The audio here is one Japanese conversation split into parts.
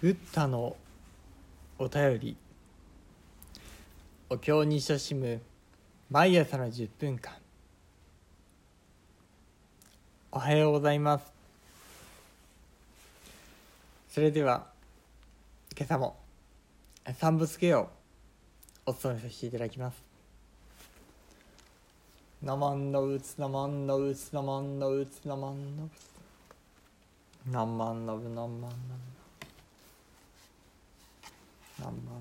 ブッダのお便り。お経に親しむ毎朝の10分間。おはようございます。それでは今朝も三仏経をお務めさせていただきます。ナマンのうつナマンのうつナマンのうつナマンのうつナマンのうナマンのう何万何万。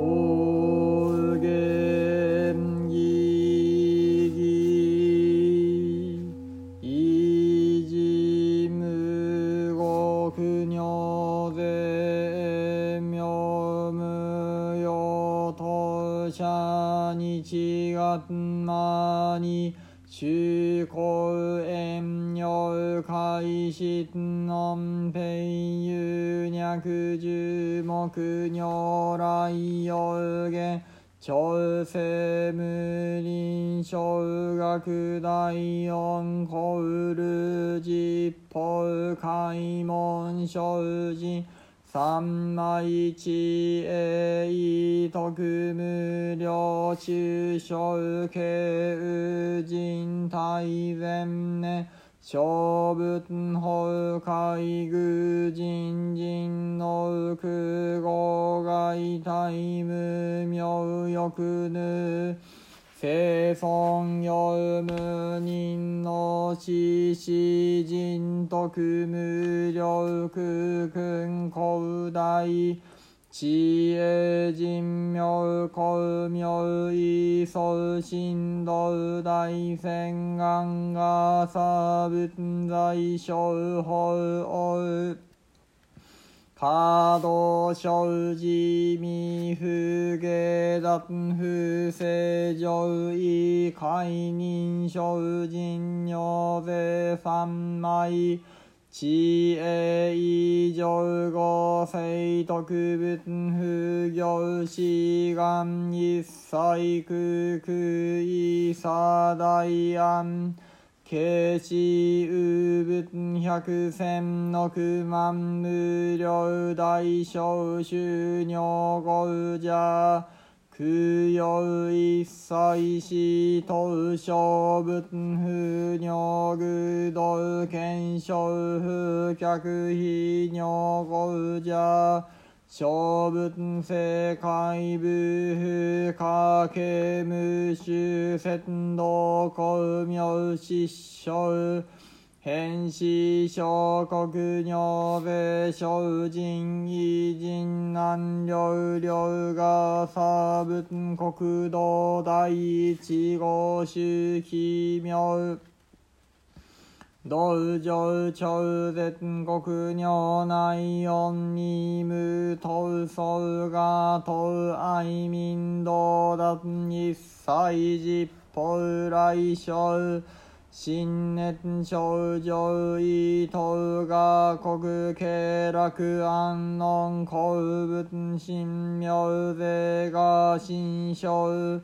お元気いじむごくにょぜみょむよとしゃにちがんまに中高遠慮開始南平有脈樹木如来有限調整無臨小学大音コウル実法開門生じ三枚一栄徳無量修正経人大善念小仏法海愚人人の空語外大無明欲ぬ生存よ無人の死死人徳無量空君広大知恵人妙高妙異創神道大仙願がさ仏在小法王カドショウジミフゲダンフセジョウイカイニンショウジンニョゼ三枚知恵異常五世特仏不行志願一切空空異差大安慶子有仏百千億万無量大小修尿合者空有一切死等小仏不尿具道見小不客非尿合者小仏世界部不可敬無臭仙道高妙失笑変死小国尿税小人異人難量量が差仏国道第一号宗奇妙道場超絶国尿内音に無等相が等愛民道脱一切実法来生新熱症状異等が国慶楽安穏好仏神妙税が新生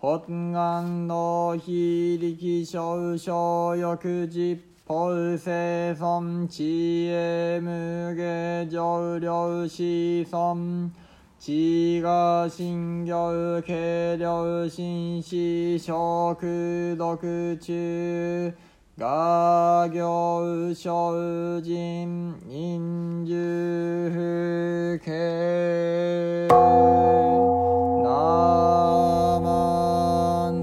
発願の非力少々欲実法生尊知恵無下上量子尊知が信行軽量心思食読中我行精進忍住不敬ナマ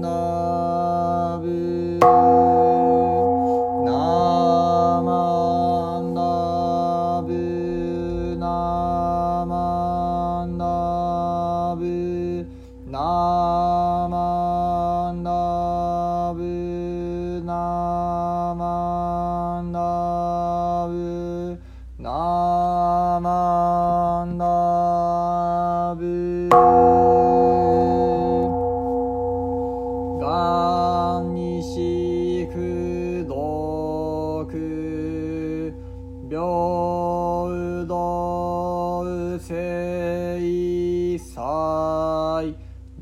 ンダブ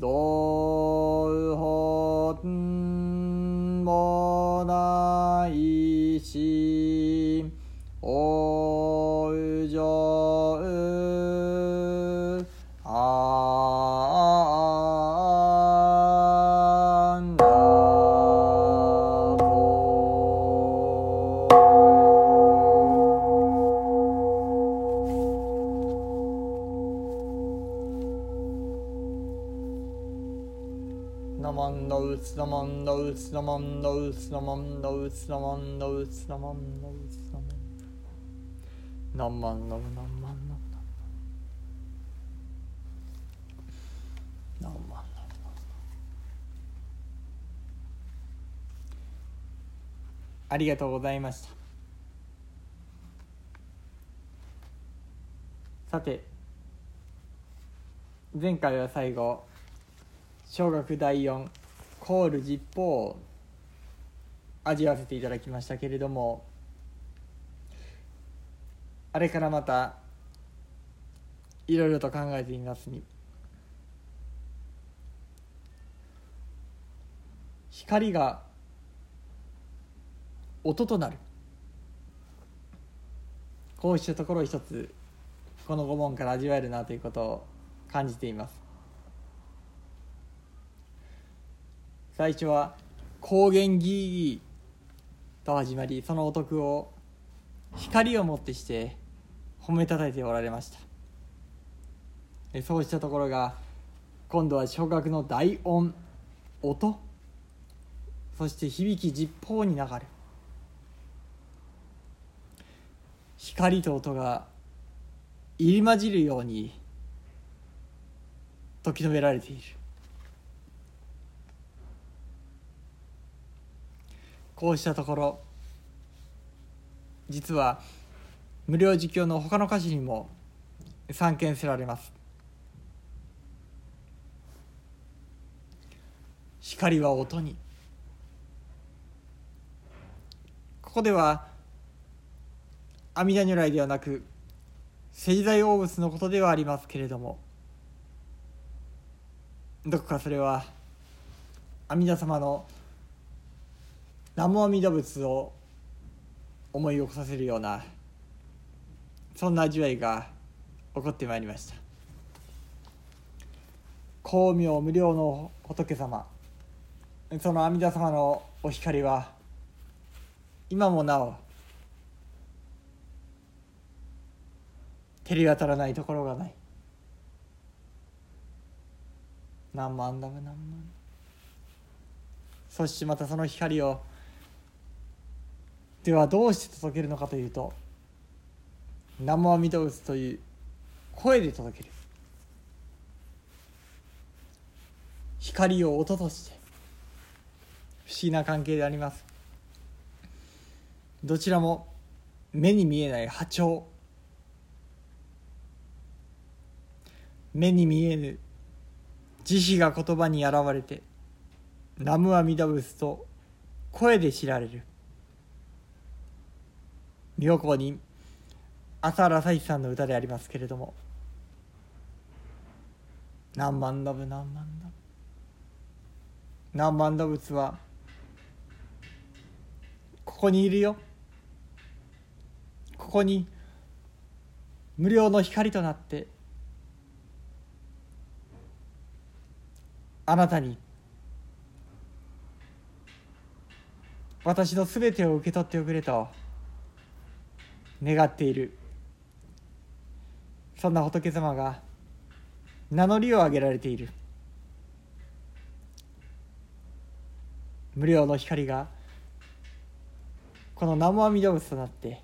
どうなまんだうつなまんだうつなまんだうつなまんだうつなまんだうつなまんだうつなまんだうつなまんだうつなまんありがとうございました。さて、前回は最後小学第4コール実法を味わわせていただきましたけれども、あれからまたいろいろと考えてみますに、光が音となる、こうしたところを一つこの5問から味わえるなということを感じています。最初は光源ギーギーと始まり、そのお得を光をもってして褒めたたえておられました。そうしたところが今度は小学の大音音、そして響き実法に流れ、光と音が入り混じるように解き止められている。こうしたところ、実は無料授業の他の歌詞にも散見せられます。光は音に、ここでは阿弥陀如来ではなく聖在大仏のことではありますけれども、どこかそれは阿弥陀様の南無阿弥陀仏を思い起こさせるような、そんな味わいが起こってまいりました。光明無量の仏様、その阿弥陀様のお光は今もなお照り当たらないところがない。何万だが何万。そしてまたその光をではどうして届けるのかというと、南無阿弥陀仏という声で届ける。光を音として、不思議な関係であります。どちらも目に見えない波長、目に見えぬ慈悲が言葉に現れて、南無阿弥陀仏と声で知られる。妙高に朝原さいさんの歌でありますけれども、南無阿弥陀仏、南無阿弥陀仏はここにいるよ、ここに無量の光となってあなたに私のすべてを受け取っておくれと願っている。そんな仏様が名乗りを上げられている。無量の光がこの南無阿弥陀仏となって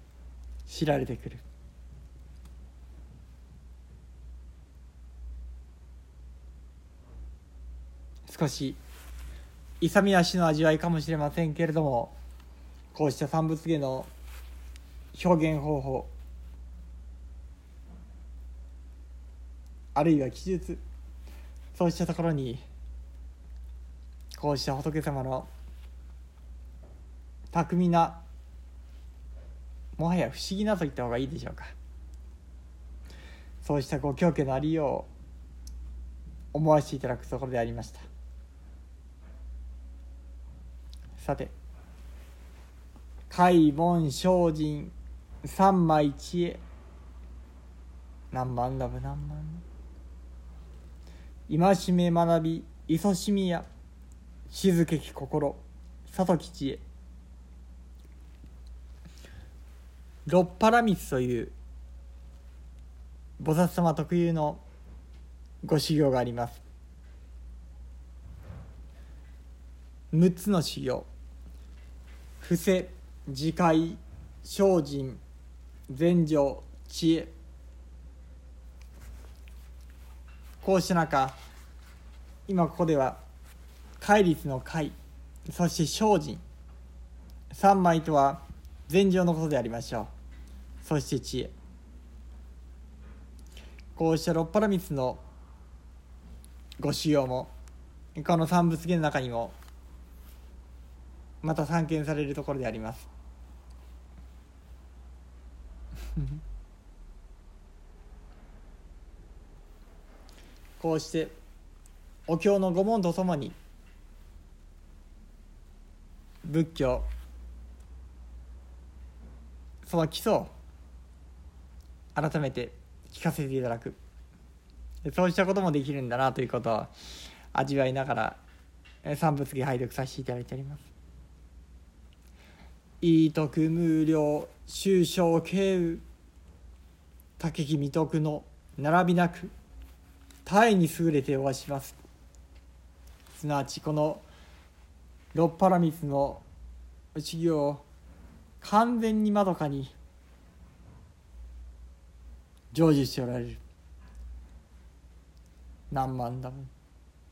知られてくる。少し勇み足の味わいかもしれませんけれども、こうした三仏芸の表現方法、あるいは記述、そうしたところにこうした仏様の巧みな、もはや不思議なと言った方がいいでしょうか、そうしたご教化のありようを思わせていただくところでありました。さて、開門精進三枚知恵、何万ラブ何万、戒め学び勤しみや、静けき心さとき知恵、六波羅蜜という菩薩様特有のご修行があります。6つの修行、伏せ、自戒、精進、禅定、知恵。こうした中、今ここでは戒律の戒、そして精進、3枚とは禅定のことでありましょう。そして知恵、こうした六波羅蜜のご修行もこの三仏儀の中にもまた散見されるところでありますこうしてお経の御門とともに仏教その基礎を改めて聞かせていただく、そうしたこともできるんだなということを味わいながら三仏儀拝読させていただいております。異徳無量修正経由竹木未徳の並びなく大に優れておわします。すなわちこの六波羅蜜の修行を完全にまどかに成就しておられる何万だもん。